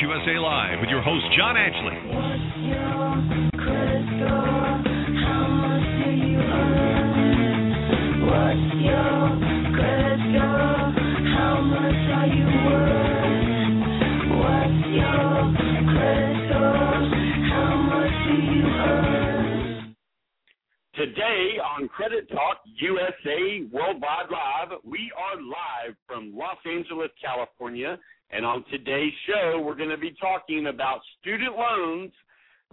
USA Live with your host, John Ashley. Today on Credit Talk USA Worldwide Live, we are live from Los Angeles, California. And on today's show, we're going to be talking about student loans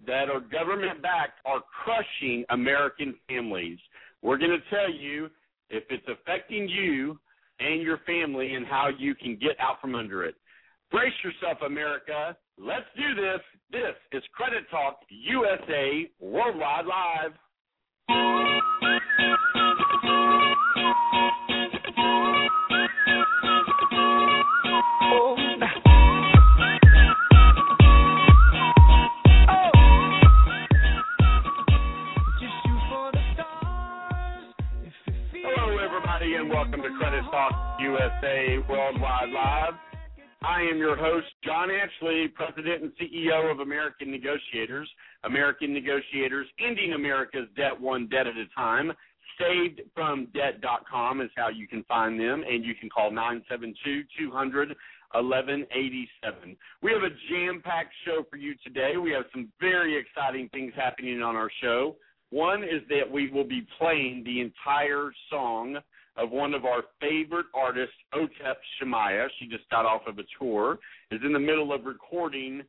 that are government-backed are crushing American families. We're going to tell you if it's affecting you and your family and how you can get out from under it. Brace yourself, America. Let's do this. This is Credit Talk USA Worldwide Live. Welcome to Credit Talk USA Worldwide Live. I am your host, John Ashley, President and CEO of American Negotiators. American Negotiators, ending America's debt one debt at a time. Savedfromdebt.com is how you can find them, and you can call 972-200-1187. We have a jam-packed show for you today. We have some very exciting things happening on our show. One is that we will be playing the entire song of one of our favorite artists, Otep Shemaya. She just got off of a tour, is in the middle of recording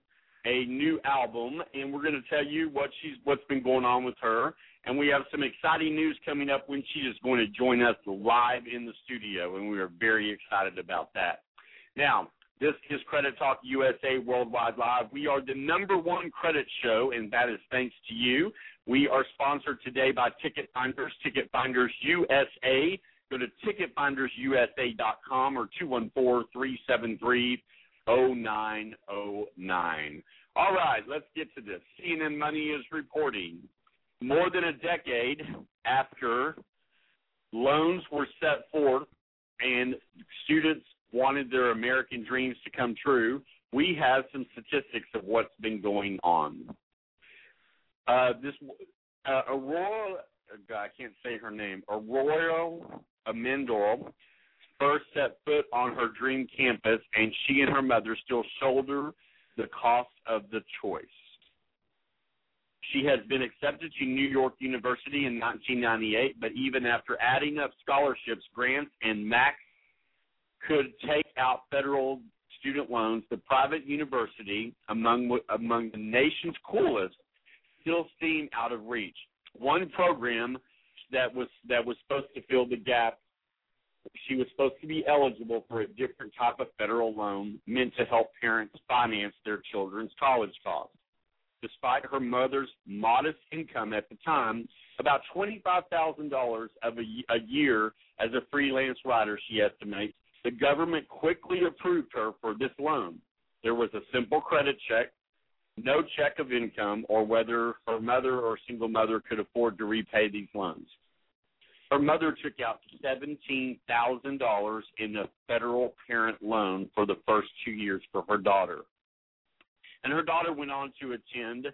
a new album, and we're going to tell you what's been going on with her. And we have some exciting news coming up when she is going to join us live in the studio, and we are very excited about that. Now, this is Credit Talk USA Worldwide Live. We are the #1 credit show, and that is thanks to you. We are sponsored today by Ticket Finders, Ticket Finders USA. Go to ticketfindersusa.com or 214-373-0909. All right, let's get to this. CNN Money is reporting more than a decade after loans were set forth and students wanted their American dreams to come true, we have some statistics of what's been going on. Arroyo Amendor first set foot on her dream campus, and she and her mother still shoulder the cost of the choice. She has been accepted to New York University in 1998, but even after adding up scholarships, grants, and max could take out federal student loans, the private university, among the nation's coolest, still seemed out of reach. One program that was supposed to fill the gap, she was supposed to be eligible for a different type of federal loan meant to help parents finance their children's college costs. Despite her mother's modest income at the time, about $25,000 a year as a freelance writer, she estimates, the government quickly approved her for this loan. There was a simple credit check, no check of income, or whether her mother or single mother could afford to repay these loans. Her mother took out $17,000 in a federal parent loan for the first 2 years for her daughter. And her daughter went on to attend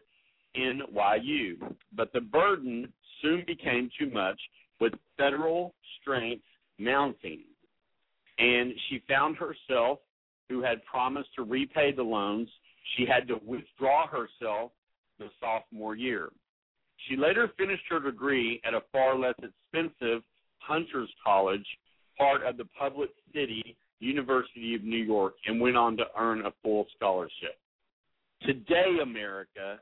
NYU. But the burden soon became too much with federal strength mounting. And she found herself, who had promised to repay the loans, she had to withdraw herself the sophomore year. She later finished her degree at a far less expensive Hunter's College, part of the public city, University of New York, and went on to earn a full scholarship. Today, America,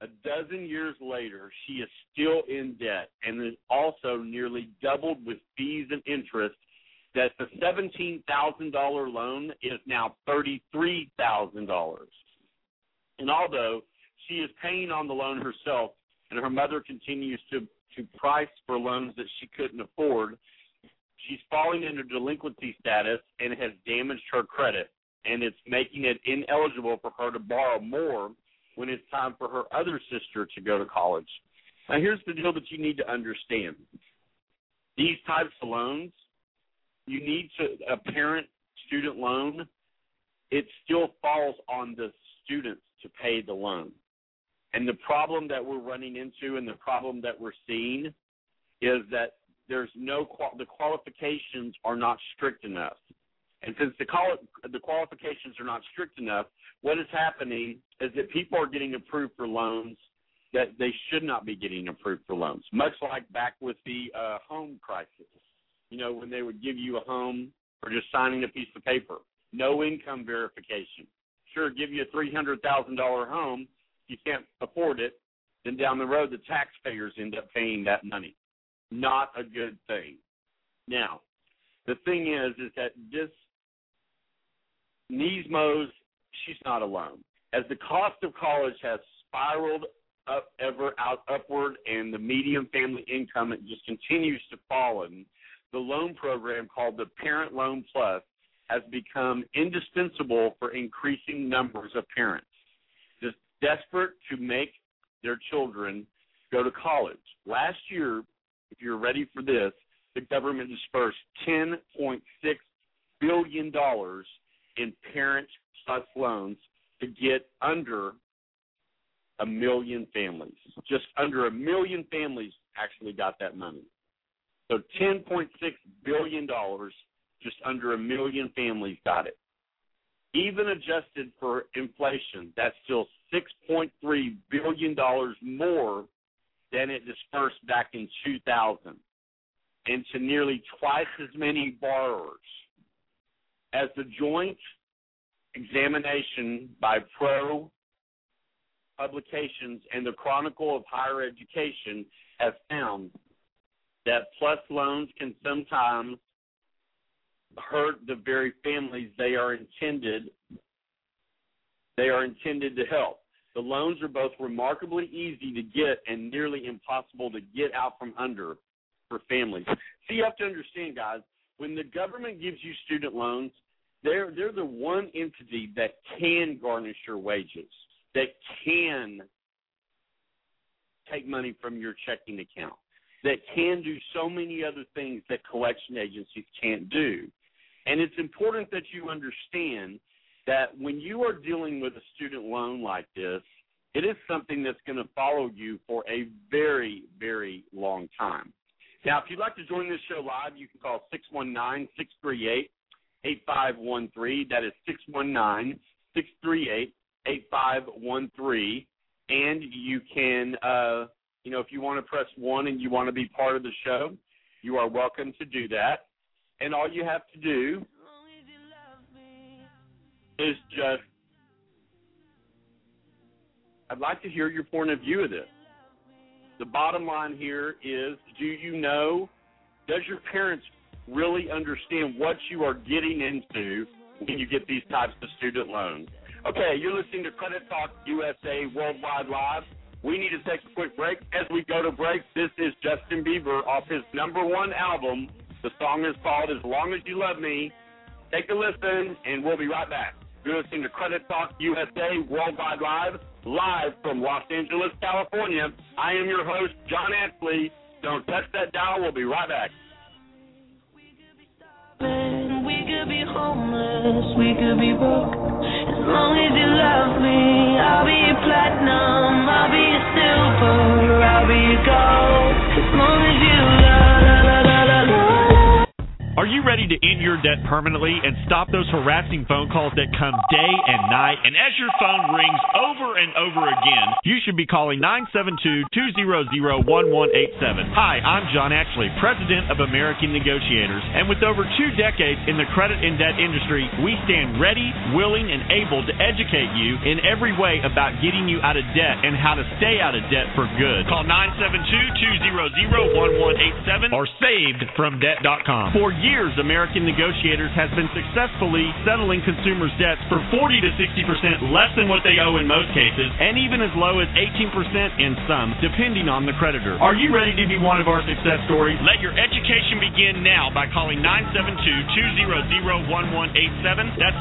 a dozen years later, she is still in debt and is also nearly doubled with fees and interest that the $17,000 loan is now $33,000. And although she is paying on the loan herself and her mother continues to price for loans that she couldn't afford, she's falling into delinquency status and has damaged her credit. And it's making it ineligible for her to borrow more when it's time for her other sister to go to college. Now, here's the deal that you need to understand. These types of loans, you need to, a parent-student loan, it still falls on the students to pay the loan. And the problem that we're running into and the problem that we're seeing is that there's no the qualifications are not strict enough. And since the qualifications are not strict enough, what is happening is that people are getting approved for loans that they should not be getting approved for loans, much like back with the home crisis, you know, when they would give you a home for just signing a piece of paper, no income verification. Sure, give you a $300,000 home, you can't afford it, then down the road the taxpayers end up paying that money. Not a good thing. Now, the thing is that this Nismos, she's not alone. As the cost of college has spiraled upward and the median family income just continues to fall, and the loan program called the Parent Loan Plus has become indispensable for increasing numbers of parents just desperate to make their children go to college. Last year, if you're ready for this, the government dispersed $10.6 billion in Parent Plus loans to get under a million families. Just under a million families actually got that money. So $10.6 billion, just under a million families got it. Even adjusted for inflation, that's still $6.3 billion more than it dispersed back in 2000, and to nearly twice as many borrowers. As the joint examination by Pro Publications and the Chronicle of Higher Education has found, that PLUS loans can sometimes hurt the very families they are intended to help. The loans are both remarkably easy to get and nearly impossible to get out from under for families. So you have to understand, guys, when the government gives you student loans, they're the one entity that can garnish your wages, that can take money from your checking account, that can do so many other things that collection agencies can't do. And it's important that you understand that when you are dealing with a student loan like this, it is something that's going to follow you for a very, very long time. Now, if you'd like to join this show live, you can call 619-638-8513. That is 619-638-8513. And you can, if you want to press 1 and you want to be part of the show, you are welcome to do that. And all you have to do is just, I'd like to hear your point of view of this. The bottom line here is, do you know, does your parents really understand what you are getting into when you get these types of student loans? Okay, you're listening to Credit Talk USA Worldwide Live. We need to take a quick break. As we go to break, this is Justin Bieber off his #1 album. The song is called As Long As You Love Me. Take a listen, and we'll be right back. You're listening to Credit Talk USA Worldwide Live, live from Los Angeles, California. I am your host, John Ashley. Don't touch that dial. We'll be right back. We could be starving. We could be homeless. We could be broke. As long as you love me, I'll be your platinum, I'll be your silver, I'll be your gold. As long as you love. Are you ready to end your debt permanently and stop those harassing phone calls that come day and night? And as your phone rings over and over again, you should be calling 972-200-1187. Hi, I'm John Ashley, President of American Negotiators. And with over 2 decades in the credit and debt industry, we stand ready, willing, and able to educate you in every way about getting you out of debt and how to stay out of debt for good. Call 972-200-1187 or Savedfromdebt.com. For years, American Negotiators has been successfully settling consumers' debts for 40 to 60% less than what they owe in most cases, and even as low as 18% in some, depending on the creditor. Are you ready to be one of our success stories? Let your education begin now by calling 972-200-1187. That's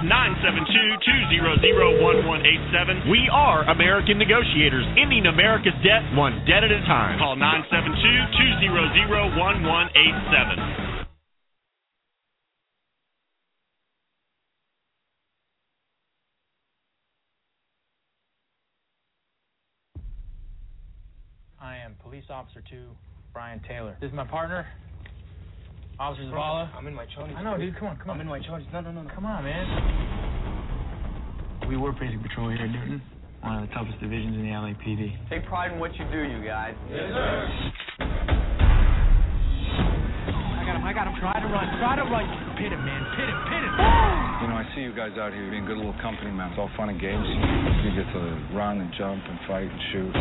972-200-1187. We are American Negotiators, ending America's debt one debt at a time. Call 972-200-1187. I am Police Officer 2, Brian Taylor. This is my partner, Officer Zavala. I'm in my chonies. I know, dude. Come on. I'm in my chonies. No. Come on, man. We were basic patrol here at Newton, one of the toughest divisions in the LAPD. Take pride in what you do, you guys. Yes, sir. I got him. Try to run. Pit him, man. Pit him. You know, I see you guys out here being good little company, man. It's all fun and games. You get to run and jump and fight and shoot.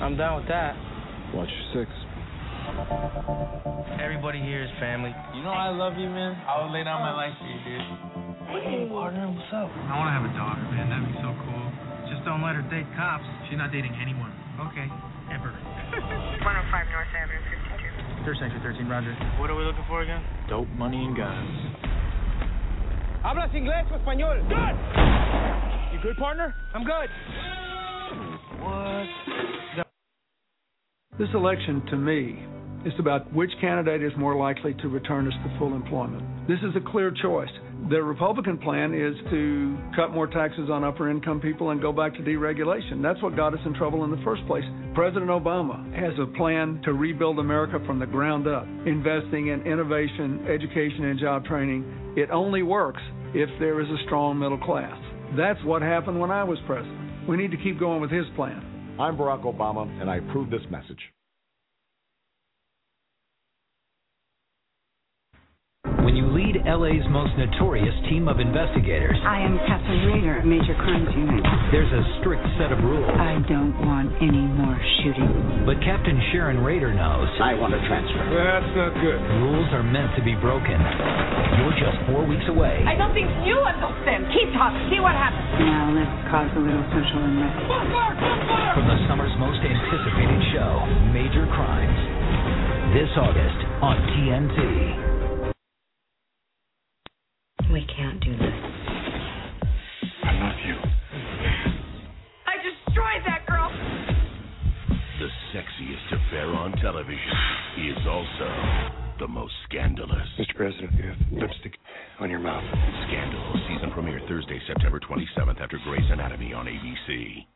I'm down with that. Watch your 6. Everybody here is family. You know I love you, man. I would lay down my life for you, dude. Hey, partner, what's up? I want to have a daughter, man. That'd be so cool. Just don't let her date cops. She's not dating anyone. Okay. Ever. 105 North Avenue, 52. 3rd Century 13, Roger. What are we looking for again? Dope, money, and guns. Hablas inglés o español? Good! You good, partner? I'm good. What? This election, to me, is about which candidate is more likely to return us to full employment. This is a clear choice. The Republican plan is to cut more taxes on upper-income people and go back to deregulation. That's what got us in trouble in the first place. President Obama has a plan to rebuild America from the ground up, investing in innovation, education, and job training. It only works if there is a strong middle class. That's what happened when I was president. We need to keep going with his plan. I'm Barack Obama, and I approve this message. When you lead LA's most notorious team of investigators, I am Captain Rader, Major Crimes Unit. There's a strict set of rules. I don't want any more shooting. But Captain Sharon Rader knows. I want a transfer. That's not good. Rules are meant to be broken. You're just 4 weeks away. I don't think you understand. Keep talking. See what happens. Now let's cause a little social unrest. From the summer's most anticipated show, Major Crimes, this August on TNT. We can't do this. I love you. I destroyed that girl. The sexiest affair on television is also the most scandalous. Mr. President, you have lipstick on your mouth. Scandal season premiere Thursday, September 27th after Grey's Anatomy on ABC.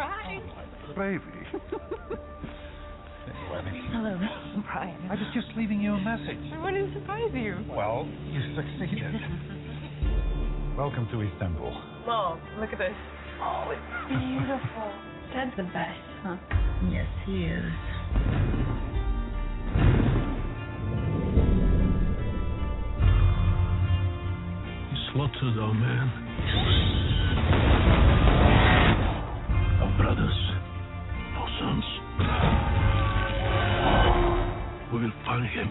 crying. Baby. Hello, Brian. I was just leaving you a message. I wanted to surprise you. Well, you succeeded. Welcome to Istanbul. Mom, look at this. Oh, it's beautiful. Dad's the best, huh? Yes, he is. You slaughtered our man. Our brothers. Our sons. We will find him.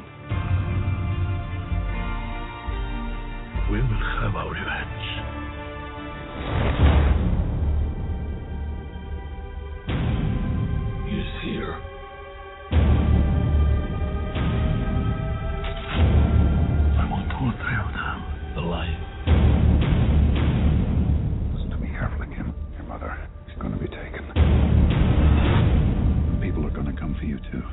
We will have our revenge. Here. I want all three of them alive. Listen to me carefully, Kim. Your mother is going to be taken. The people are going to come for you, too.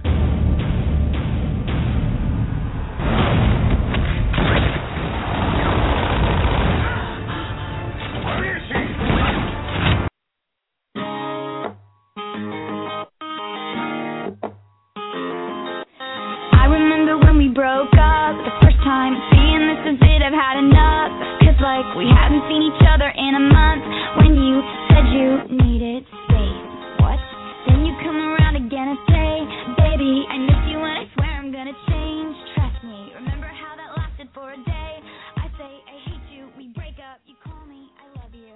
Where is she? We haven't seen each other in a month. When you said you needed space, what? Then you come around again and say, baby, I miss you and I swear I'm gonna change. Trust me, remember how that lasted for a day. I say, I hate you, we break up. You call me, I love you.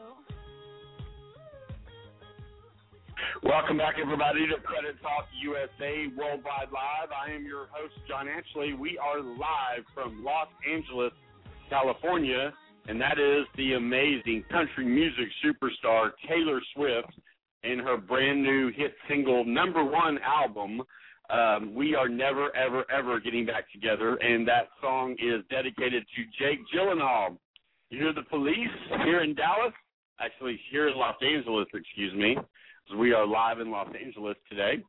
Welcome back, everybody, to Credit Talk USA Worldwide Live. I am your host, John Ashley. We are live from Los Angeles, California. And that is the amazing country music superstar Taylor Swift and her brand new hit single, number one album, We Are Never, Ever, Ever Getting Back Together. And that song is dedicated to Jake Gyllenhaal. You hear the Police here in Dallas, actually here in Los Angeles, excuse me, because we are live in Los Angeles today.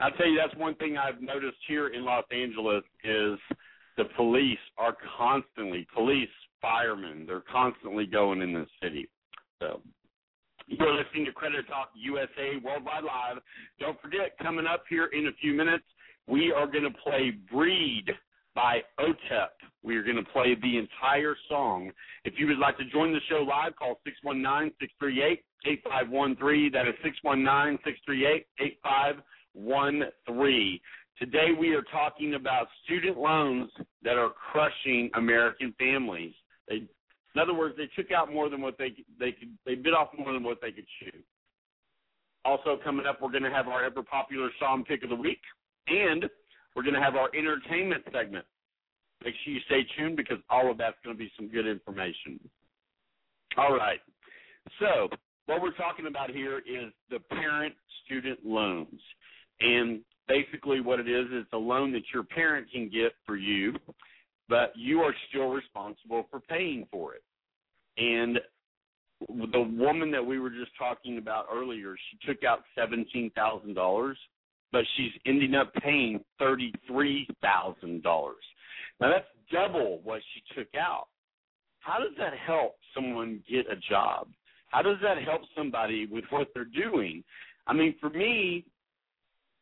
I'll tell you, that's one thing I've noticed here in Los Angeles is the police are constantly, firemen, they're constantly going in this city. So you're listening to Credit Talk USA Worldwide Live. Don't forget, coming up here in a few minutes, we are going to play Breed by Otep. We are going to play the entire song. If you would like to join the show live, call 619-638-8513. That is 619-638-8513. Today we are talking about student loans that are crushing American families. In other words, they took out more than what they bit off more than what they could chew. Also coming up, we're going to have our ever-popular song pick of the week, and we're going to have our entertainment segment. Make sure you stay tuned because all of that's going to be some good information. All right. So what we're talking about here is the parent-student loans. And basically what it is, it's a loan that your parent can get for you, but you are still responsible for paying for it. And the woman that we were just talking about earlier, she took out $17,000, but she's ending up paying $33,000. Now, that's double what she took out. How does that help someone get a job? How does that help somebody with what they're doing? I mean, for me,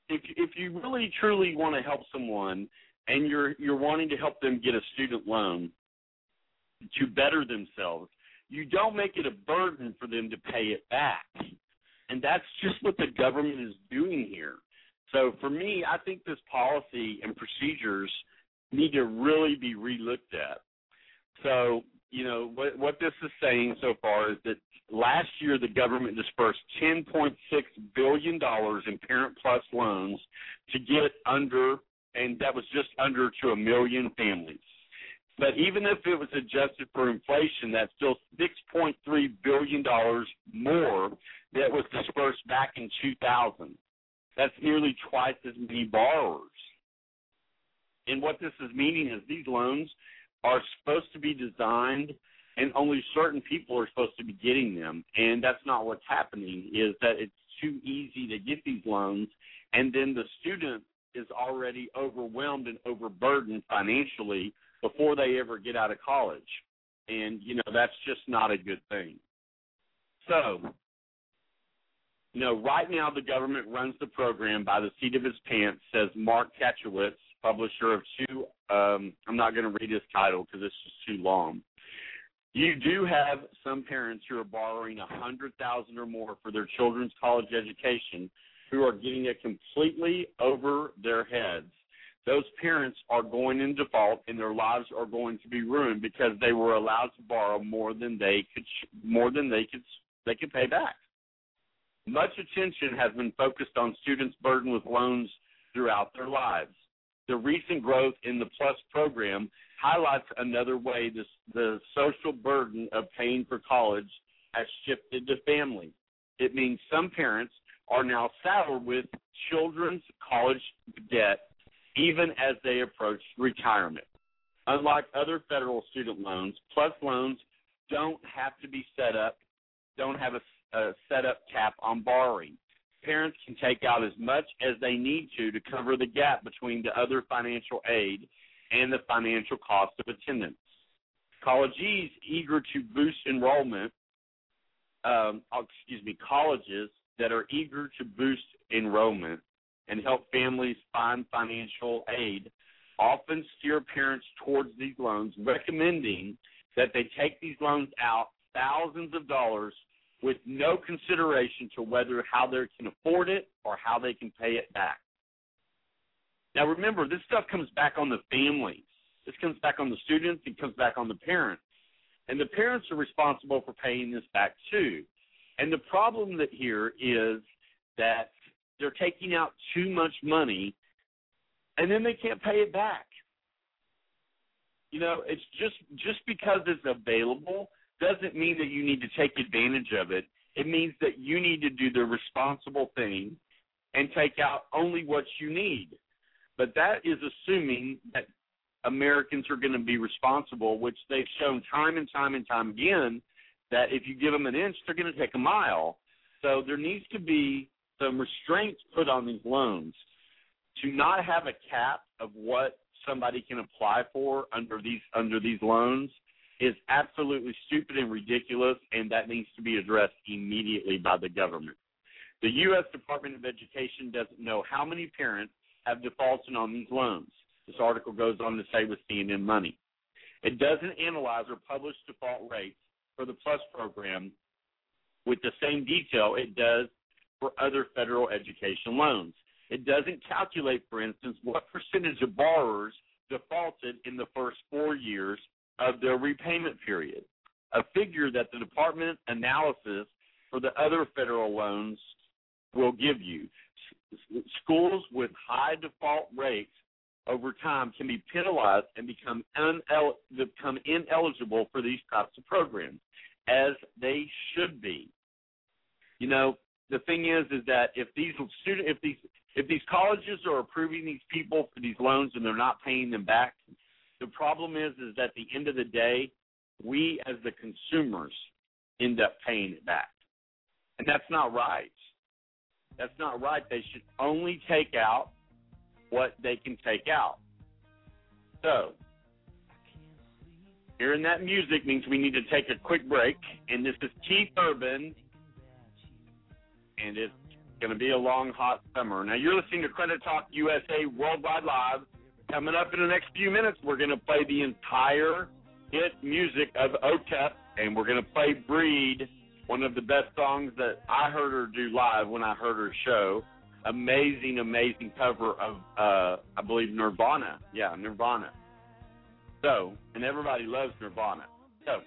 if you really truly want to help someone and you're wanting to help them get a student loan to better themselves, you don't make it a burden for them to pay it back. And that's just what the government is doing here. So for me, I think this policy and procedures need to really be re-looked at. So, you know, what this is saying so far is that last year, the government dispersed $10.6 billion in Parent Plus loans to get under, and that was just under to 1 million families. But even if it was adjusted for inflation, that's still $6.3 billion more that was dispersed back in 2000. That's nearly twice as many borrowers. And what this is meaning is these loans are supposed to be designed and only certain people are supposed to be getting them, and that's not what's happening, is that it's too easy to get these loans, and then the student is already overwhelmed and overburdened financially before they ever get out of college. And, you know, that's just not a good thing. So No, right now the government runs the program by the seat of its pants, says Mark Kachowitz, publisher of two I'm not going to read his title because it's just too long. You do have some parents who are borrowing $100,000 or more for their children's college education who are getting it completely over their heads. Those parents are going in default, and their lives are going to be ruined because they were allowed to borrow more than they could pay back. Much attention has been focused on students burdened with loans throughout their lives. The recent growth in the PLUS program highlights another way the social burden of paying for college has shifted to families. It means some parents are now saddled with children's college debt even as they approach retirement. Unlike other federal student loans, PLUS loans don't have a set-up cap on borrowing. Parents can take out as much as they need to cover the gap between the other financial aid and the financial cost of attendance. Colleges that are eager to boost enrollment and help families find financial aid often steer parents towards these loans, recommending that they take these loans out thousands of dollars with no consideration to whether how they can afford it or how they can pay it back. Now, remember, this stuff comes back on the families. This comes back on the students. It comes back on the parents. And the parents are responsible for paying this back too. And the problem that here is that they're taking out too much money, and then they can't pay it back. You know, it's just because it's available doesn't mean that you need to take advantage of it. It means that you need to do the responsible thing and take out only what you need. But that is assuming that Americans are going to be responsible, which they've shown time and time again that if you give them an inch, they're going to take a mile. So there needs to be some restraints put on these loans. To not have a cap of what somebody can apply for under these loans is absolutely stupid and ridiculous, and that needs to be addressed immediately by the government. The U.S. Department of Education doesn't know how many parents have defaulted on these loans. This article goes on to say with CNN Money. It doesn't analyze or publish default rates for the PLUS program with the same detail it does for other federal education loans. It doesn't calculate, for instance, what percentage of borrowers defaulted in the first 4 years of their repayment period, a figure that the department analysis for the other federal loans will give you. Schools with high default rates over time can be penalized and become ineligible for these types of programs, as they should be. You know, the thing is that if these colleges are approving these people for these loans and they're not paying them back, the problem is that at the end of the day, we as the consumers end up paying it back. And that's not right. That's not right. They should only take out what they can take out. So hearing that music means we need to take a quick break. And this is Keith Urban, and it's going to be a long, hot summer. Now, you're listening to Credit Talk USA Worldwide Live. Coming up in the next few minutes, we're going to play the entire hit music of Otep, and we're going to play Breed, one of the best songs that I heard her do live when I heard her show. Amazing, amazing cover of, I believe, Nirvana. Yeah, Nirvana. So, and everybody loves Nirvana. So,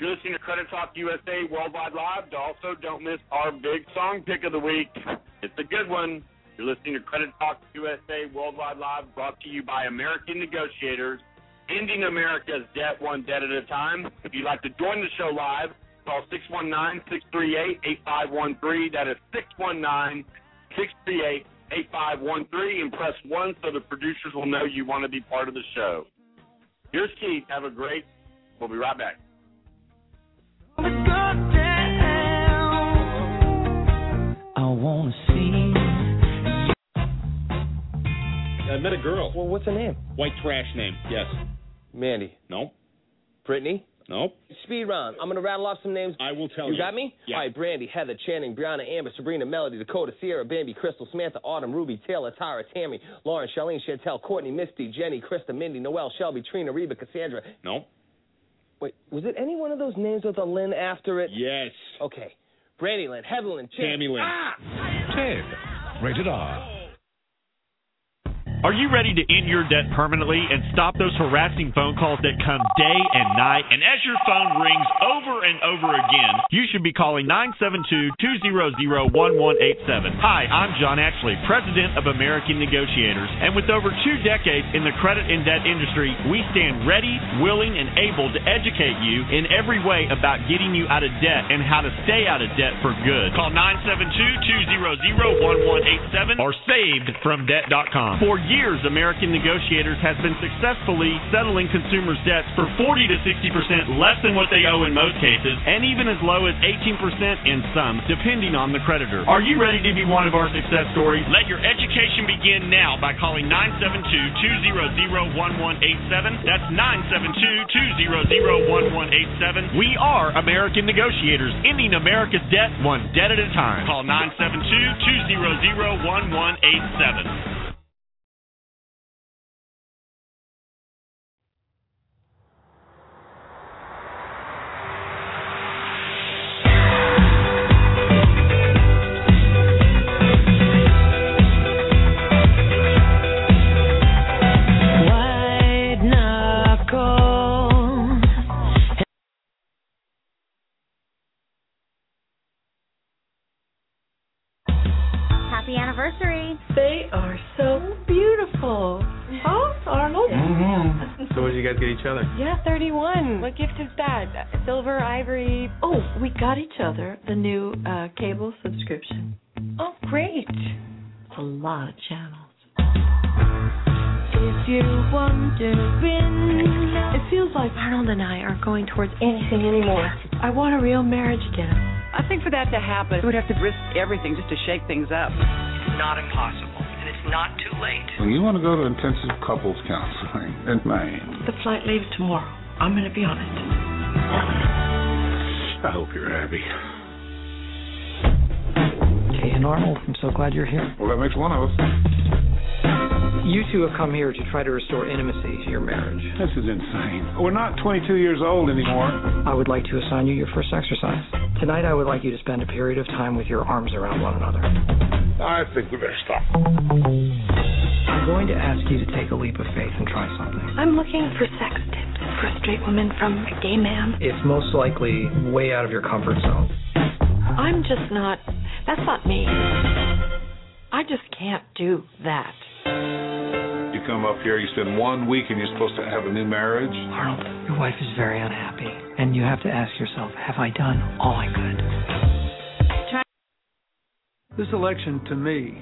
you're listening to Credit Talk USA Worldwide Live. Also, don't miss our big song pick of the week. It's a good one. You're listening to Credit Talk USA Worldwide Live, brought to you by American Negotiators, ending America's debt one debt at a time. If you'd like to join the show live, call 619-638-8513. That is 619-638-8513, and press 1 so the producers will know you want to be part of the show. Here's Keith. Have a great – we'll be right back. I want to see – I met a girl. Well, what's her name? White trash name, yes. Mandy. No. Brittany? Nope. Speed round. I'm going to rattle off some names. I will tell you. You got me? Yeah. All right, Brandy, Heather, Channing, Brianna, Amber, Sabrina, Melody, Dakota, Sierra, Bambi, Crystal, Samantha, Autumn, Ruby, Taylor, Tyra, Tammy, Lauren, Charlene, Chantel, Courtney, Misty, Jenny, Krista, Mindy, Noelle, Shelby, Trina, Reba, Cassandra. Nope. Wait, was it any one of those names with a Lynn after it? Yes. Okay. Brandy Lynn, Heather Lynn, Chin. Tammy Lynn. Ah! Ted. Rated R. Are you ready to end your debt permanently and stop those harassing phone calls that come day and night? And as your phone rings over and over again, you should be calling 972-200-1187. Hi, I'm John Ashley, president of American Negotiators. And with over 2 decades in the credit and debt industry, we stand ready, willing, and able to educate you in every way about getting you out of debt and how to stay out of debt for good. Call 972-200-1187 or Savedfromdebt.com. For years, American Negotiators has been successfully settling consumers' debts for 40 to 60% less than what they owe in most cases, and even as low as 18% in some, depending on the creditor. Are you ready to be one of our success stories? Let your education begin now by calling 972-200-1187. That's 972-200-1187. We are American Negotiators, ending America's debt one debt at a time. Call 972-200-1187. Happy anniversary. They are so beautiful. Oh, Arnold. Mm-hmm. So what did you guys get each other? Yeah, 31. What gift is that? Silver, ivory. Oh, we got each other the new cable subscription. Oh, great. It's a lot of channels. If you're wondering, it feels like Arnold and I aren't going towards anything anymore. I want a real marriage again. I think for that to happen, we would have to risk everything just to shake things up. It's not impossible, and it's not too late. Well, you want to go to intensive couples counseling in Maine. The flight leaves tomorrow. I'm going to be on it. I hope you're happy. Kay and Arnold, I'm so glad you're here. Well, that makes one of us. You two have come here to try to restore intimacy to your marriage. This is insane. We're not 22 years old anymore. I would like to assign you your first exercise. Tonight, I would like you to spend a period of time with your arms around one another. I think we better stop. I'm going to ask you to take a leap of faith and try something. I'm looking for sex tips for a straight woman from a gay man. It's most likely way out of your comfort zone. I'm just not... That's not me. I just can't do that. You come up here, you spend 1 week, and you're supposed to have a new marriage. Arnold, your wife is very unhappy, and you have to ask yourself, have I done all I could? This election, to me,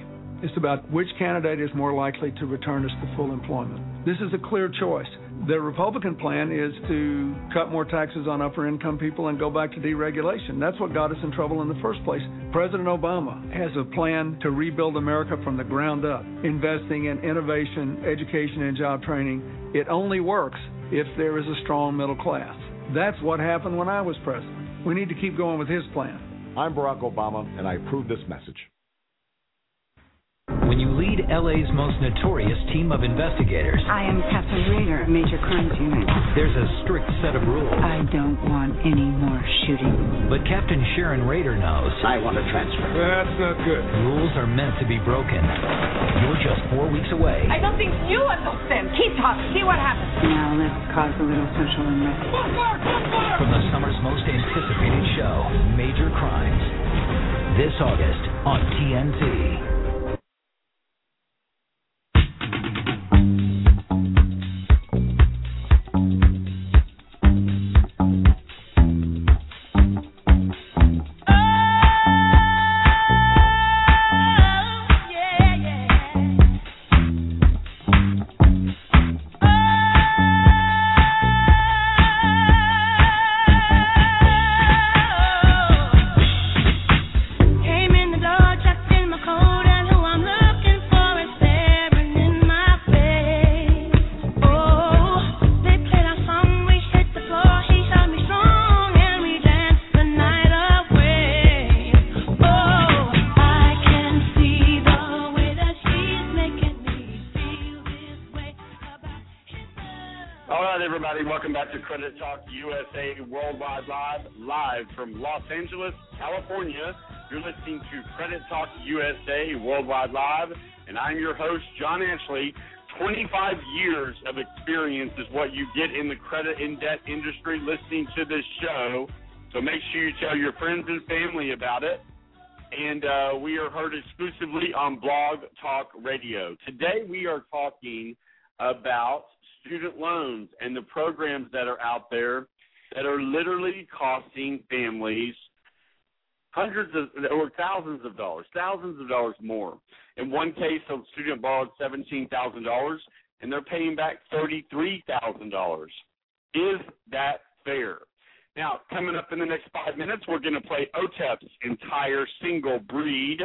is about which candidate is more likely to return us to full employment. This is a clear choice. The Republican plan is to cut more taxes on upper-income people and go back to deregulation. That's what got us in trouble in the first place. President Obama has a plan to rebuild America from the ground up, investing in innovation, education, and job training. It only works if there is a strong middle class. That's what happened when I was president. We need to keep going with his plan. I'm Barack Obama, and I approve this message. When you lead LA's most notorious team of investigators. I am Captain Rader, Major Crimes Unit. There's a strict set of rules. I don't want any more shooting. But Captain Sharon Rader knows. I want a transfer. That's not good. Rules are meant to be broken. You're just 4 weeks away. I don't think you understand. Keep talking. See what happens. Now let's cause a little social unrest. From the summer's most anticipated show, Major Crimes. This August on TNT. Came in the door, checked in my coat. everybody. Welcome back to Credit Talk USA Worldwide Live from Los Angeles, California. You're listening to Credit Talk USA Worldwide Live, and I'm your host, John Ashley. 25 years of experience is what you get in the credit and debt industry listening to this show, so make sure you tell your friends and family about it. And we are heard exclusively on Blog Talk Radio. Today we are talking about student loans and the programs that are out there that are literally costing families thousands of dollars more. In one case, a student borrowed $17,000, and they're paying back $33,000. Is that fair? Now, coming up in the next 5 minutes, we're going to play Otep's entire single Breed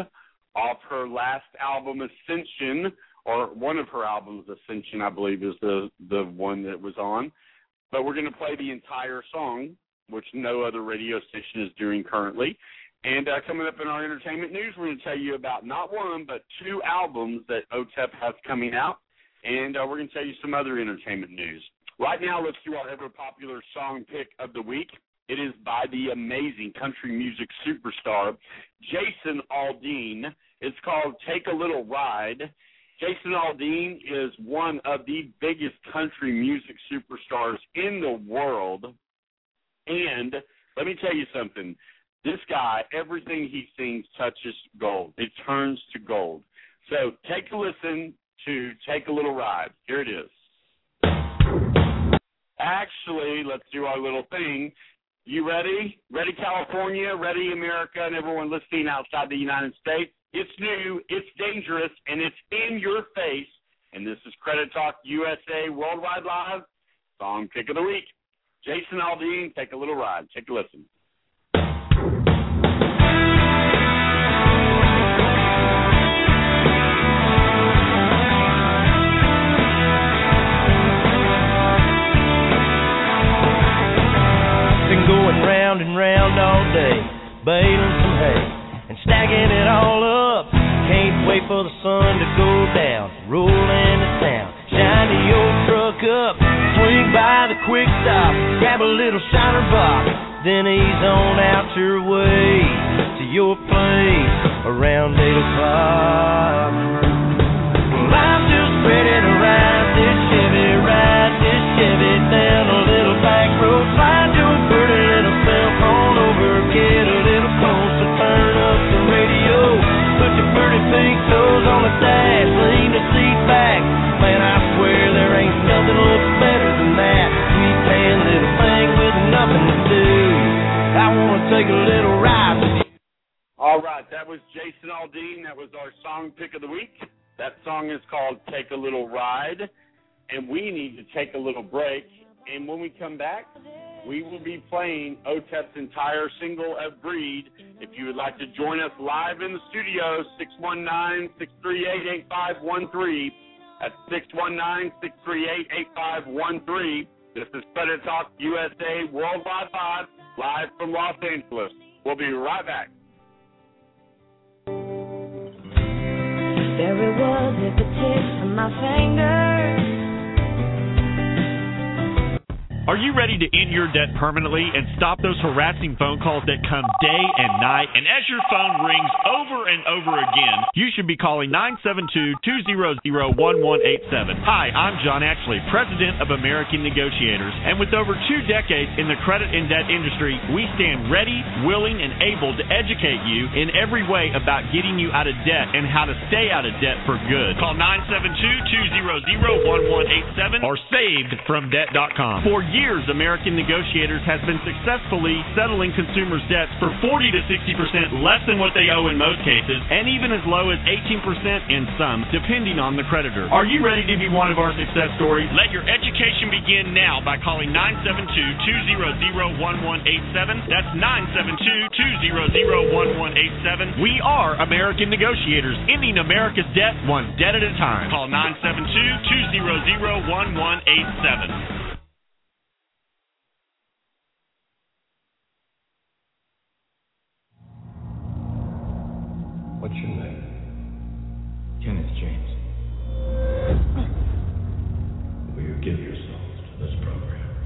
off her last album, Ascension, or one of her albums, Ascension, I believe, is the one that was on. But we're going to play the entire song, which no other radio station is doing currently. And coming up in our entertainment news, we're going to tell you about not one but two albums that Otep has coming out, and we're going to tell you some other entertainment news. Right now, let's do our ever-popular song pick of the week. It is by the amazing country music superstar, Jason Aldean. It's called Take a Little Ride. Jason Aldean is one of the biggest country music superstars in the world. And let me tell you something. This guy, everything he sings touches gold. It turns to gold. So take a listen to Take a Little Ride. Here it is. Actually, let's do our little thing. You ready? Ready, California? Ready, America? And everyone listening outside the United States? It's new, it's dangerous, and it's in your face. And this is Credit Talk USA Worldwide Live. Song pick of the week. Jason Aldean, Take a Little Ride. Take a listen. Round and round all day, baling some hay and stacking it all up. Can't wait for the sun to go down. Roll into town, shine the old truck up, swing by the quick stop, grab a little shiner box, then ease on out your way to your place around 8 o'clock. Well, I'm just ready to ride this Chevy down a little back road, slide to a pretty little cell phone over, get a little closer, turn up the radio, put your pretty pink toes on the dash, lean the seat back, man, I swear there ain't nothing looks better than that, sweet tan little thing with nothing to do, I wanna take a little ride with you. All right, that was Jason Aldean, that was our song pick of the week. That song is called Take a Little Ride. And we need to take a little break. And when we come back, we will be playing Otep's entire single at Breed. If you would like to join us live in the studio, 619-638-8513. That's 619-638-8513. This is Credit Talk USA Worldwide 5, live from Los Angeles. We'll be right back. There it was at the tip of my finger. Are you ready to end your debt permanently and stop those harassing phone calls that come day and night? And as your phone rings over and over again, you should be calling 972-200-1187. Hi, I'm John Ashley, president of American Negotiators. And with over 2 decades in the credit and debt industry, we stand ready, willing, and able to educate you in every way about getting you out of debt and how to stay out of debt for good. Call 972-200-1187 or Savedfromdebt.com. For years, American Negotiators has been successfully settling consumers' debts for 40 to 60% less than what they owe in most cases, and even as low as 18% in some, depending on the creditor. Are you ready to be one of our success stories? Let your education begin now by calling 972-200-1187. That's 972-200-1187. We are American Negotiators, ending America's debt one debt at a time. Call 972-200-1187. What's your name? Kenneth James. Will you give yourselves to this program?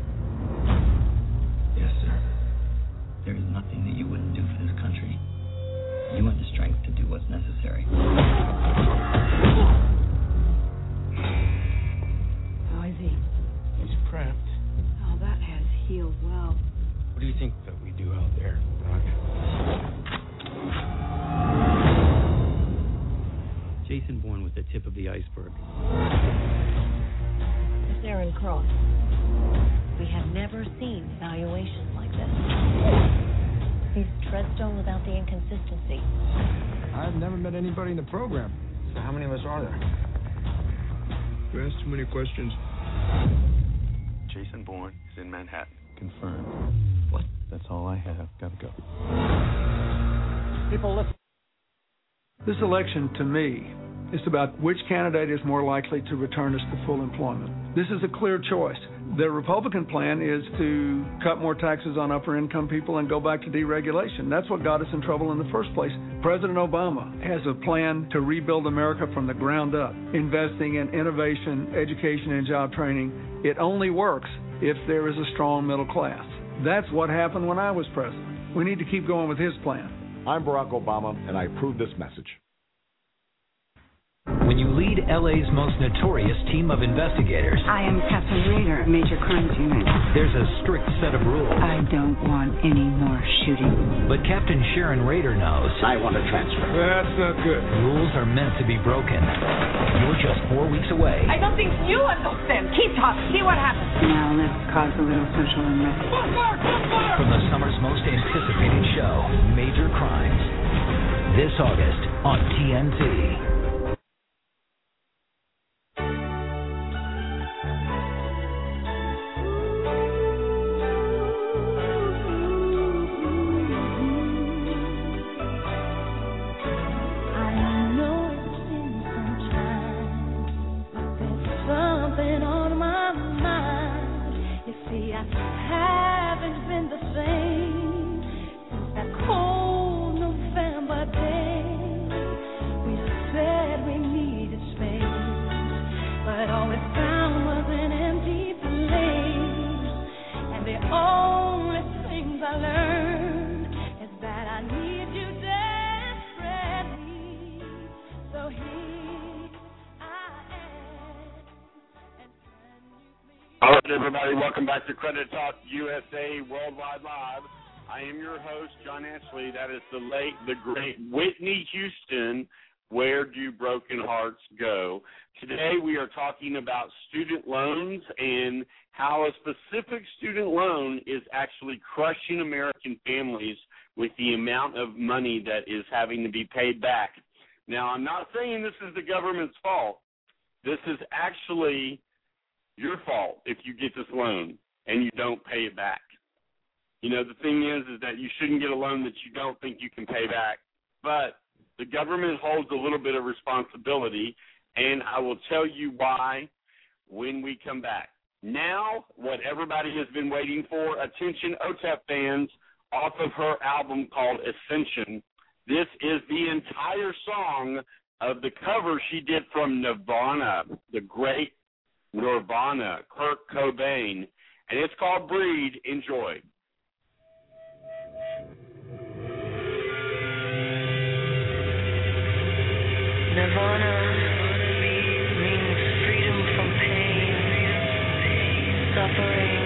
Jason Bourne was the tip of the iceberg. It's Aaron Cross. We have never seen valuations like this. He's treadstone without the inconsistency. I've never met anybody in the program. So how many of us are there? You asked too many questions. Jason Bourne is in Manhattan. Confirmed. What? That's all I have. Gotta go. People, listen. This election, to me, is about which candidate is more likely to return us to full employment. This is a clear choice. The Republican plan is to cut more taxes on upper-income people and go back to deregulation. That's what got us in trouble in the first place. President Obama has a plan to rebuild America from the ground up, investing in innovation, education, and job training. It only works if there is a strong middle class. That's what happened when I was president. We need to keep going with his plan. I'm Barack Obama, and I approve this message. When you lead LA's most notorious team of investigators... I am Captain Rader, Major Crimes Unit. There's a strict set of rules. I don't want any more shooting. But Captain Sharon Rader knows... I want a transfer. That's not good. Rules are meant to be broken. You're just 4 weeks away. I don't think you understand. Keep talking. See what happens. Now let's cause a little social unrest. From the summer's most anticipated show, Major Crimes. This August on TNT. Everybody, welcome back to Credit Talk USA Worldwide Live. I am your host, John Ashley. That is the late, the great Whitney Houston, Where Do Broken Hearts Go? Today we are talking about student loans and how a specific student loan is actually crushing American families with the amount of money that is having to be paid back. Now, I'm not saying this is the government's fault. This is actually your fault if you get this loan and you don't pay it back. You know, the thing is that you shouldn't get a loan that you don't think you can pay back. But the government holds a little bit of responsibility, and I will tell you why when we come back. Now, what everybody has been waiting for, attention Otep fans, off of her album called Ascension. This is the entire song of the cover she did from Nirvana, the great Nirvana, Kurt Cobain, and it's called Breed. Enjoy. Nirvana means freedom from pain, suffering,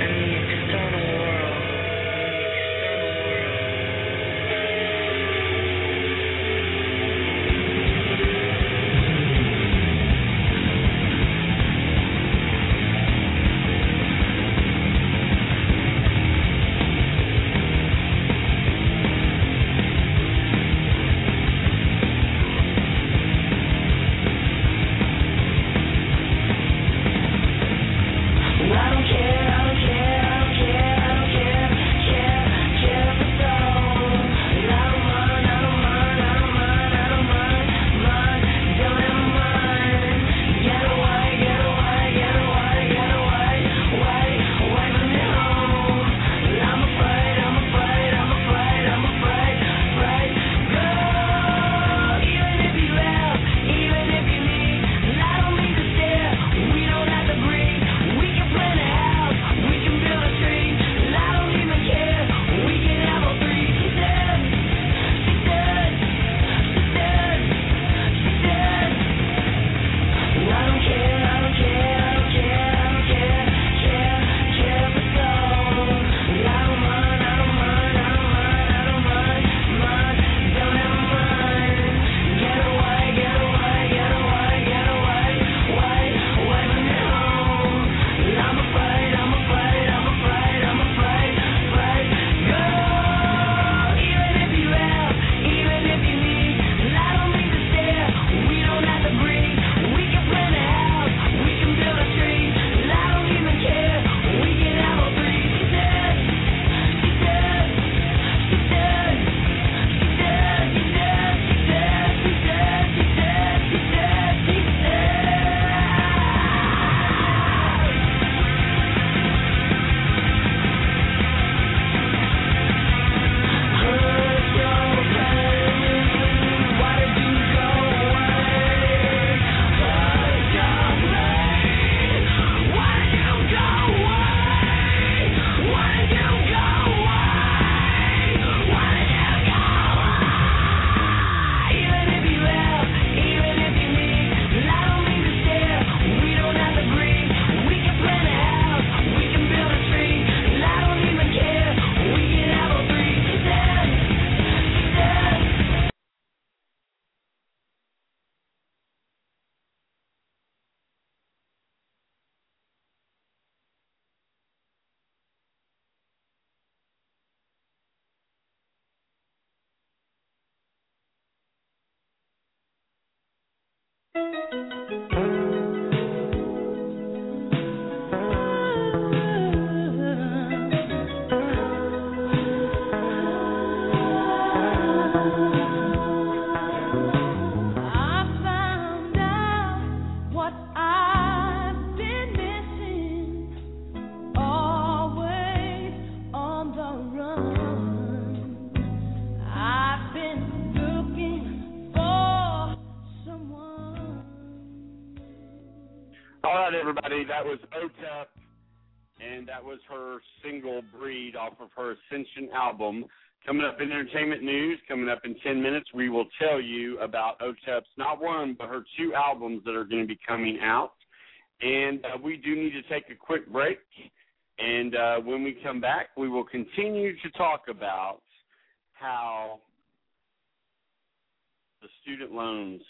and the external world. That was Otep, and that was her single Breed off of her Ascension album. Coming up in entertainment news, coming up in 10 minutes, we will tell you about Otep's, not one, but her two albums that are going to be coming out. And we do need to take a quick break. And when we come back, we will continue to talk about how the student loans,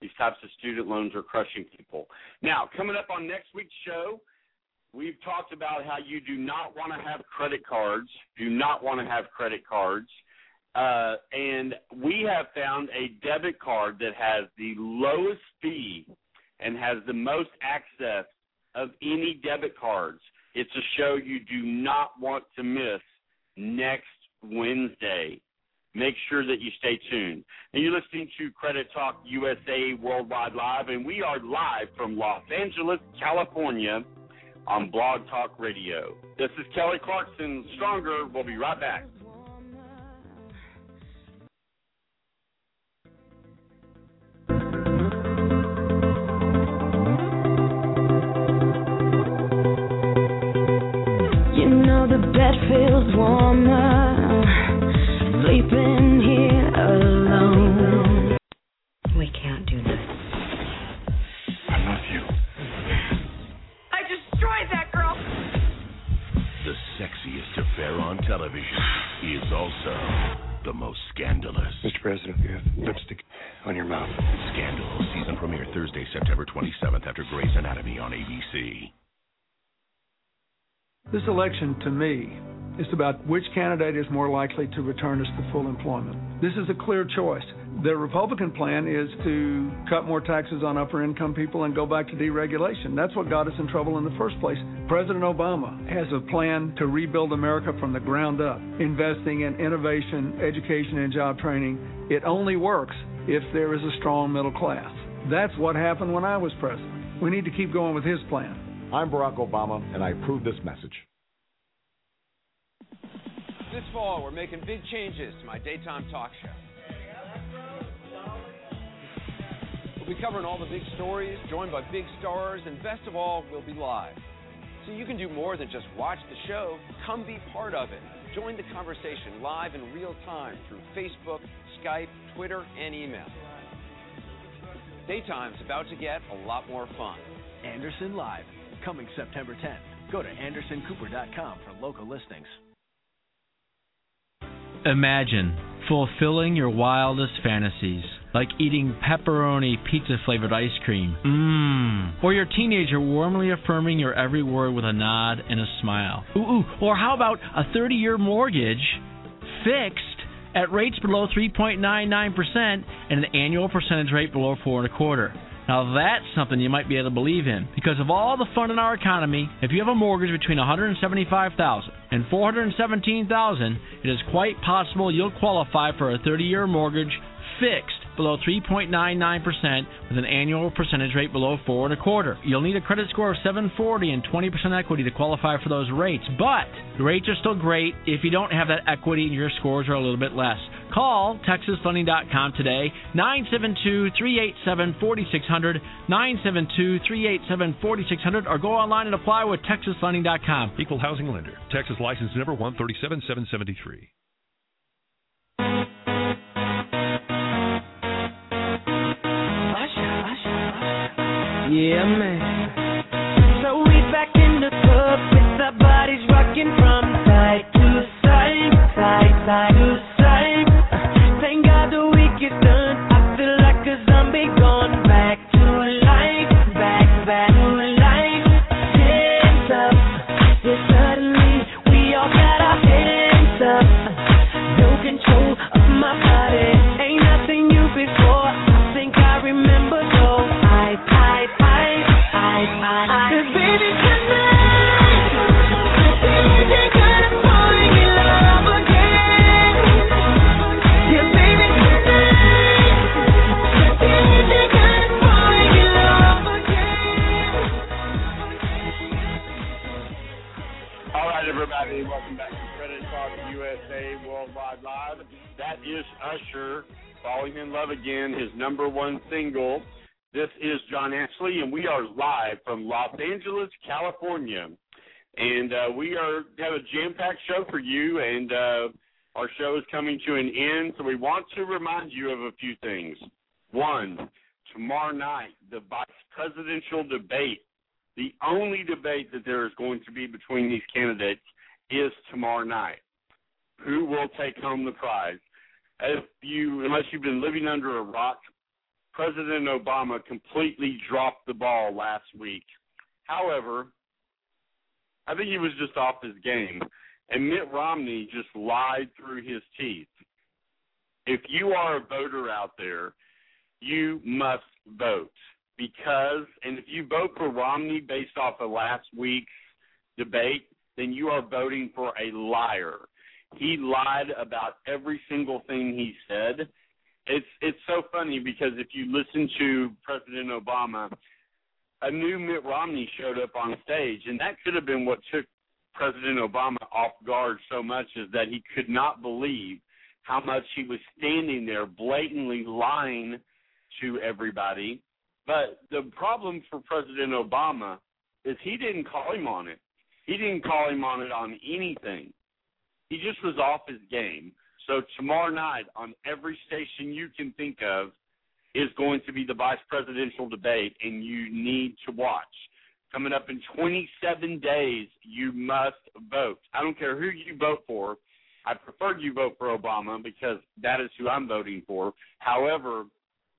these types of student loans, are crushing people. Now, coming up on next week's show, we've talked about how you do not want to have credit cards, and we have found a debit card that has the lowest fee and has the most access of any debit cards. It's a show you do not want to miss next Wednesday. Make sure that you stay tuned. And you're listening to Credit Talk USA Worldwide Live, and we are live from Los Angeles, California, on Blog Talk Radio. This is Kelly Clarkson, Stronger. We'll be right back. You know the bed feels warmer sleeping here alone. We can't do this. I love you. I destroyed that girl. The sexiest affair on television is also the most scandalous. Mr. President, you have lipstick on your mouth. Scandal season premiere Thursday, September 27th after Grey's Anatomy on ABC. This election, to me, is about which candidate is more likely to return us to full employment. This is a clear choice. The Republican plan is to cut more taxes on upper-income people and go back to deregulation. That's what got us in trouble in the first place. President Obama has a plan to rebuild America from the ground up, investing in innovation, education, and job training. It only works if there is a strong middle class. That's what happened when I was president. We need to keep going with his plan. I'm Barack Obama, and I approve this message. This fall, we're making big changes to my daytime talk show. We'll be covering all the big stories, joined by big stars, and best of all, we'll be live. So you can do more than just watch the show. Come be part of it. Join the conversation live in real time through Facebook, Skype, Twitter, and email. Daytime's about to get a lot more fun. Anderson Live. Coming September 10th. Go to AndersonCooper.com for local listings. Imagine fulfilling your wildest fantasies, like eating pepperoni pizza-flavored ice cream. Mmm. Or your teenager warmly affirming your every word with a nod and a smile. Ooh, ooh. Or how about a 30-year mortgage fixed at rates below 3.99% and an annual percentage rate below 4.25%. Now that's something you might be able to believe in. Because of all the fun in our economy, if you have a mortgage between $175,000 and $417,000, it is quite possible you'll qualify for a 30-year mortgage fixed below 3.99% with an annual percentage rate below 4.25%. You'll need a credit score of 740 and 20% equity to qualify for those rates. But the rates are still great if you don't have that equity and your scores are a little bit less. Call TexasLending.com today, 972-387-4600, 972-387-4600, or go online and apply with TexasLending.com. Equal housing lender. Texas license number 137773. Yeah, man. So we back in the club with our bodies rocking from side to side, side, side to side. Remember, though. In Love Again, his number one single. This is John Ashley, and we are live from Los Angeles, California. And we have a jam-packed show for you, and our show is coming to an end, so we want to remind you of a few things. One, tomorrow night, the vice presidential debate, the only debate that there is going to be between these candidates is tomorrow night. Who will take home the prize? Unless you've been living under a rock, President Obama completely dropped the ball last week. However, I think he was just off his game, and Mitt Romney just lied through his teeth. If you are a voter out there, you must vote because if you vote for Romney based off of last week's debate, then you are voting for a liar. He lied about every single thing he said. It's so funny because if you listen to President Obama, a new Mitt Romney showed up on stage, and that could have been what took President Obama off guard so much is that he could not believe how much he was standing there blatantly lying to everybody. But the problem for President Obama is he didn't call him on it. He didn't call him on it on anything. He just was off his game. So tomorrow night on every station you can think of is going to be the vice presidential debate, and you need to watch. Coming up in 27 days, you must vote. I don't care who you vote for. I prefer you vote for Obama because that is who I'm voting for. However,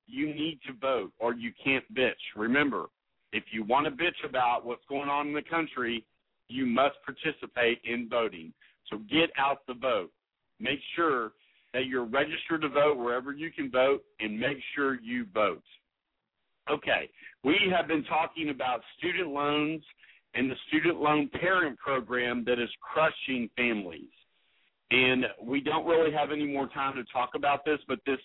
you need to vote or you can't bitch. Remember, if you want to bitch about what's going on in the country, you must participate in voting. So get out the vote. Make sure that you're registered to vote wherever you can vote, and make sure you vote. Okay, we have been talking about student loans and the student loan parent program that is crushing families. And we don't really have any more time to talk about this, but this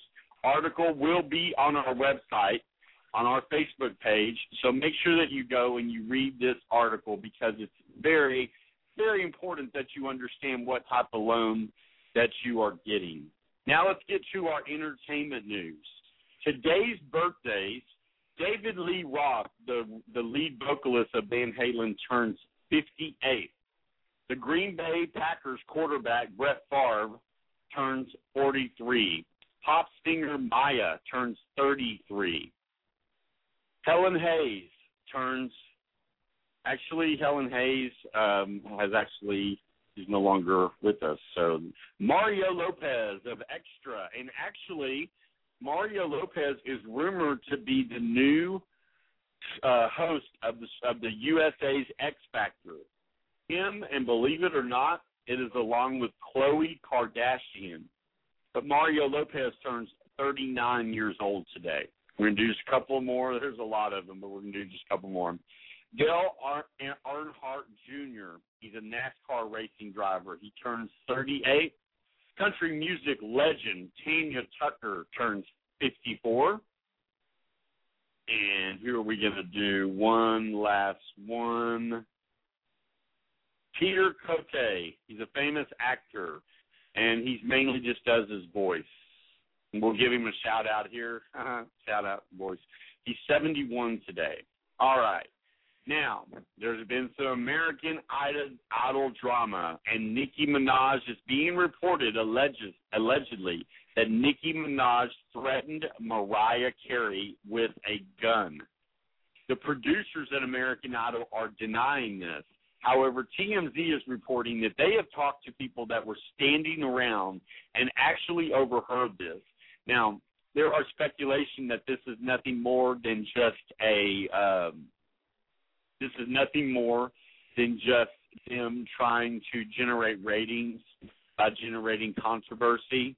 article will be on our website, on our Facebook page. So make sure that you go and you read this article because it's very, very important that you understand what type of loan that you are getting. Now let's get to our entertainment news. Today's birthdays, David Lee Roth, the lead vocalist of Van Halen, turns 58. The Green Bay Packers quarterback, Brett Favre, turns 43. Pop singer Maya turns 33. He's no longer with us. So Mario Lopez of Extra. And actually, Mario Lopez is rumored to be the new host of the USA's X Factor. Him, and believe it or not, it is along with Khloe Kardashian. But Mario Lopez turns 39 years old today. We're going to do just a couple more. There's a lot of them, but we're going to do just a couple more. Dale Earnhardt Jr., he's a NASCAR racing driver. He turns 38. Country music legend Tanya Tucker turns 54. And here are we going to do one last one. Peter Cote, he's a famous actor, and he mainly just does his voice. We'll give him a shout-out here. Shout-out voice. He's 71 today. All right. Now, there's been some American Idol drama, and Nicki Minaj is being reported allegedly that Nicki Minaj threatened Mariah Carey with a gun. The producers at American Idol are denying this. However, TMZ is reporting that they have talked to people that were standing around and actually overheard this. Now, there are speculation that this is nothing more than just just them trying to generate ratings by generating controversy.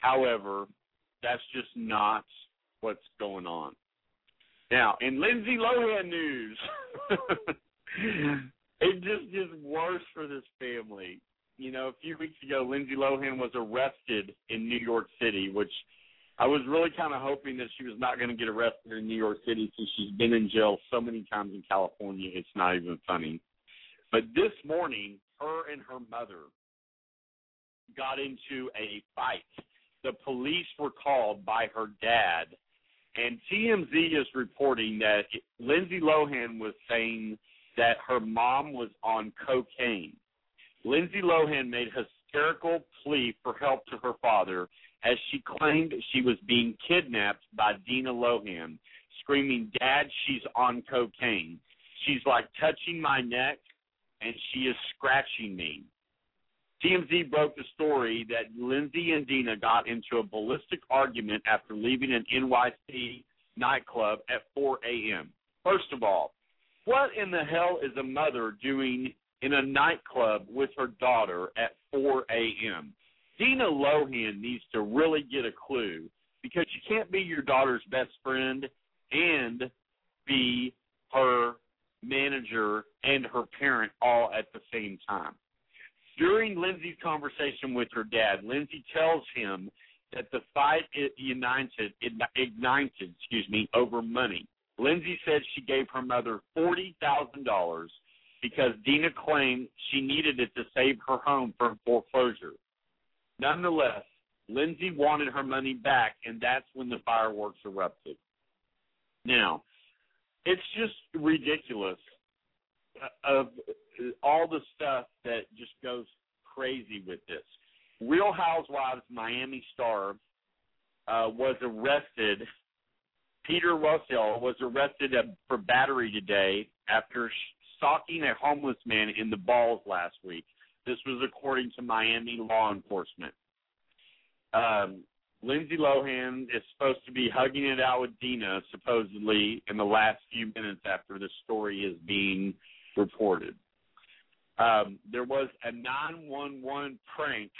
However, that's just not what's going on. Now, in Lindsay Lohan news, it just is worse for this family. You know, a few weeks ago, Lindsay Lohan was arrested in New York City, which I was really kind of hoping that she was not going to get arrested in New York City since she's been in jail so many times in California, it's not even funny. But this morning, her and her mother got into a fight the police were called by her dad, and TMZ is reporting that Lindsay Lohan was saying that her mom was on cocaine. Lindsay Lohan made a hysterical plea for help to her father as she claimed she was being kidnapped by Dina Lohan, screaming, "Dad, she's on cocaine. She's like touching my neck, and she is scratching me." TMZ broke the story that Lindsay and Dina got into a ballistic argument after leaving an NYC nightclub at 4 a.m. First of all, what in the hell is a mother doing in a nightclub with her daughter at 4 a.m.? Dina Lohan needs to really get a clue, because you can't be your daughter's best friend and be her manager and her parent all at the same time. During Lindsay's conversation with her dad, Lindsay tells him that the fight ignited over money. Lindsay said she gave her mother $40,000 because Dina claimed she needed it to save her home from foreclosure. Nonetheless, Lindsay wanted her money back, and that's when the fireworks erupted. Now, it's just ridiculous of all the stuff that just goes crazy with this. Real Housewives Miami star was arrested. Peter Russell was arrested for battery today after stalking a homeless man in the balls last week. This was according to Miami law enforcement. Lindsay Lohan is supposed to be hugging it out with Dina, supposedly, in the last few minutes after this story is being reported. There was a 911 prank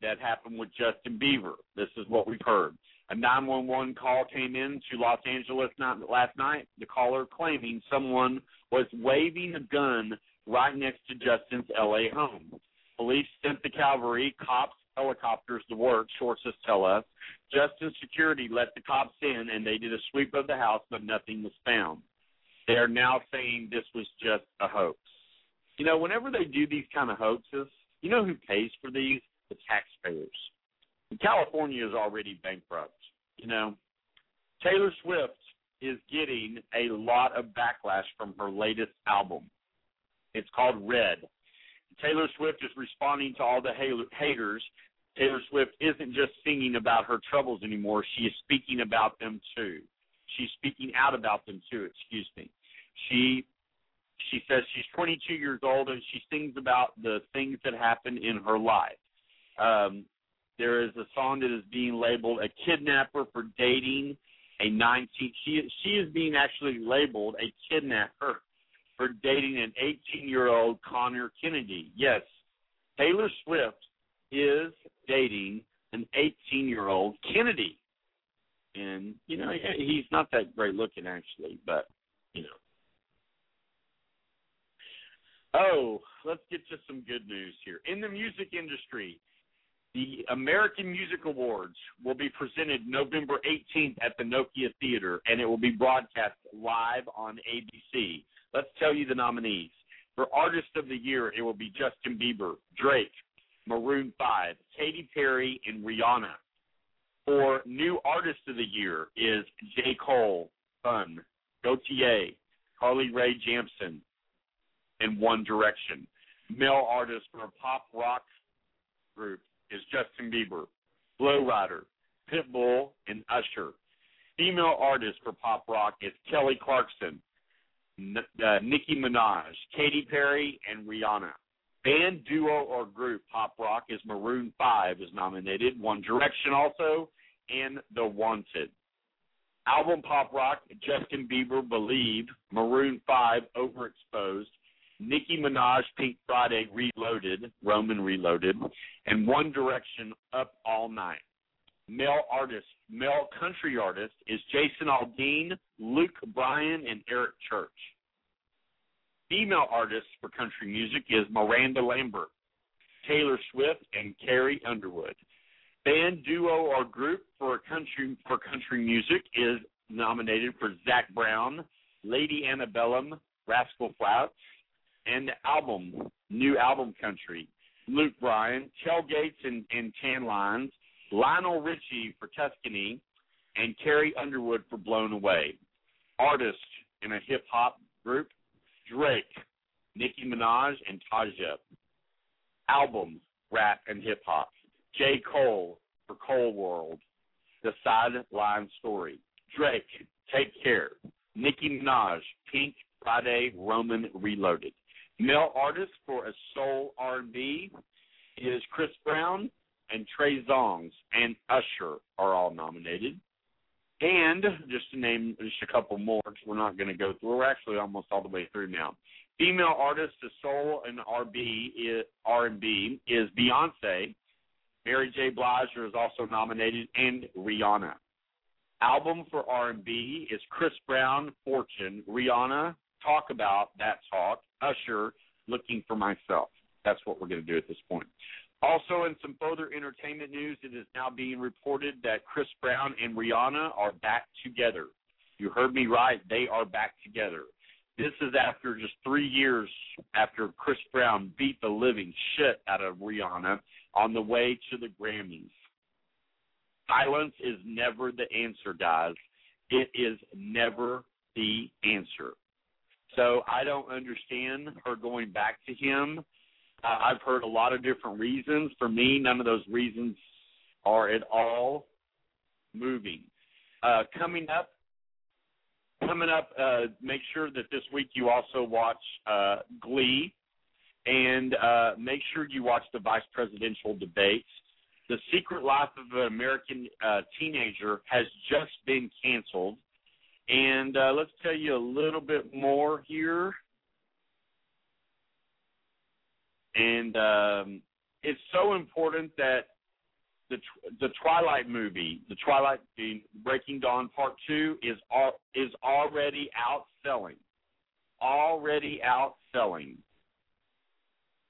that happened with Justin Bieber. This is what we've heard. A 911 call came in to Los Angeles last night, the caller claiming someone was waving a gun right next to Justin's L.A. home. Police sent the cavalry, cops, helicopters to work, sources tell us. Justin's security let the cops in, and they did a sweep of the house, but nothing was found. They are now saying this was just a hoax. You know, whenever they do these kind of hoaxes, you know who pays for these? The taxpayers. And California is already bankrupt, you know. Taylor Swift is getting a lot of backlash from her latest album. It's called Red. Taylor Swift is responding to all the haters. Taylor Swift isn't just singing about her troubles anymore. She is speaking about them, too. She's speaking out about them, too, excuse me. She says she's 22 years old, and she sings about the things that happen in her life. There is a song that is being labeled a kidnapper for dating a 19. She is being actually labeled a kidnapper for dating an 18-year-old Connor Kennedy. Yes, Taylor Swift is dating an 18-year-old Kennedy. And, you know, he's not that great looking, actually, but, you know. Oh, let's get to some good news here. In the music industry, the American Music Awards will be presented November 18th at the Nokia Theater, and it will be broadcast live on ABC. Let's tell you the nominees. For Artist of the Year, it will be Justin Bieber, Drake, Maroon 5, Katy Perry, and Rihanna. For New Artist of the Year is J. Cole, Fun, Gautier, Carly Rae Jepsen, and One Direction. Male artist for a pop rock group is Justin Bieber, Flo Rida, Pitbull, and Usher. Female artist for pop rock is Kelly Clarkson, Nicki Minaj, Katy Perry, and Rihanna. Band, duo, or group pop rock is Maroon 5 is nominated, One Direction also, and The Wanted. Album pop rock, Justin Bieber, Believe, Maroon 5, Overexposed, Nicki Minaj, Pink Friday, Reloaded, Roman Reloaded, and One Direction, Up All Night. Male country artist is Jason Aldean, Luke Bryan, and Eric Church. Female artists for country music is Miranda Lambert, Taylor Swift, and Carrie Underwood. Band, duo, or group for country music is nominated for Zac Brown, Lady Antebellum, Rascal Flatts, and New Album Country, Luke Bryan, Tailgates and Tan Lines, Lionel Richie for Tuscany, and Carrie Underwood for Blown Away. Artists in a hip-hop group, Drake, Nicki Minaj, and Taja. Album, rap and hip-hop, J. Cole for Cole World, The Sideline Story. Drake, Take Care. Nicki Minaj, Pink Friday Roman Reloaded. Male artist for a soul R&B is Chris Brown, and Trey Songz and Usher are all nominated. And just to name just a couple more, we're not going to go through. We're actually almost all the way through now. Female artist to soul and R&B is Beyonce. Mary J. Blige is also nominated, and Rihanna. Album for R&B is Chris Brown, Fortune, Rihanna, Talk About That Talk, Usher, Looking for Myself. That's what we're going to do at this point. Also, in some further entertainment news, it is now being reported that Chris Brown and Rihanna are back together. You heard me right. They are back together. This is after just 3 years after Chris Brown beat the living shit out of Rihanna on the way to the Grammys. Silence is never the answer, guys. It is never the answer. So I don't understand her going back to him. I've heard a lot of different reasons. For me, none of those reasons are at all moving. Coming up, make sure that this week you also watch Glee, and make sure you watch the vice presidential debates. The Secret Life of an American Teenager has just been canceled. And let's tell you a little bit more here. And it's so important that the Twilight movie, the Twilight Breaking Dawn Part 2, is already outselling. Already outselling.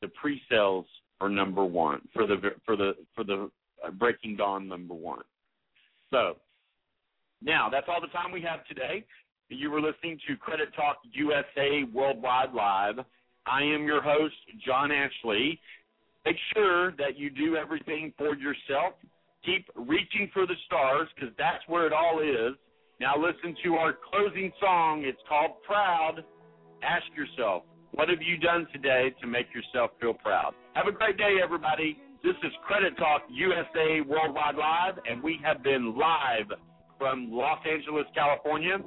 The pre-sales are number one for the Breaking Dawn number one. So now that's all the time we have today. You were listening to Credit Talk USA Worldwide Live. I am your host, John Ashley. Make sure that you do everything for yourself. Keep reaching for the stars, because that's where it all is. Now listen to our closing song. It's called Proud. Ask yourself, what have you done today to make yourself feel proud? Have a great day, everybody. This is Credit Talk USA Worldwide Live, and we have been live from Los Angeles, California.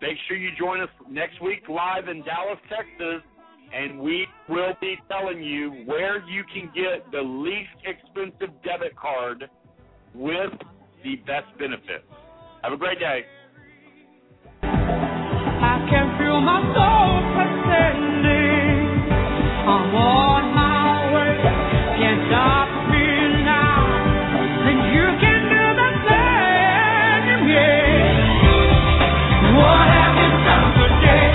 Make sure you join us next week live in Dallas, Texas. And we will be telling you where you can get the least expensive debit card with the best benefits. Have a great day. I can feel my soul pretending I'm on my way. Can't stop me now. Then you can do the same. Yeah. What happens after day?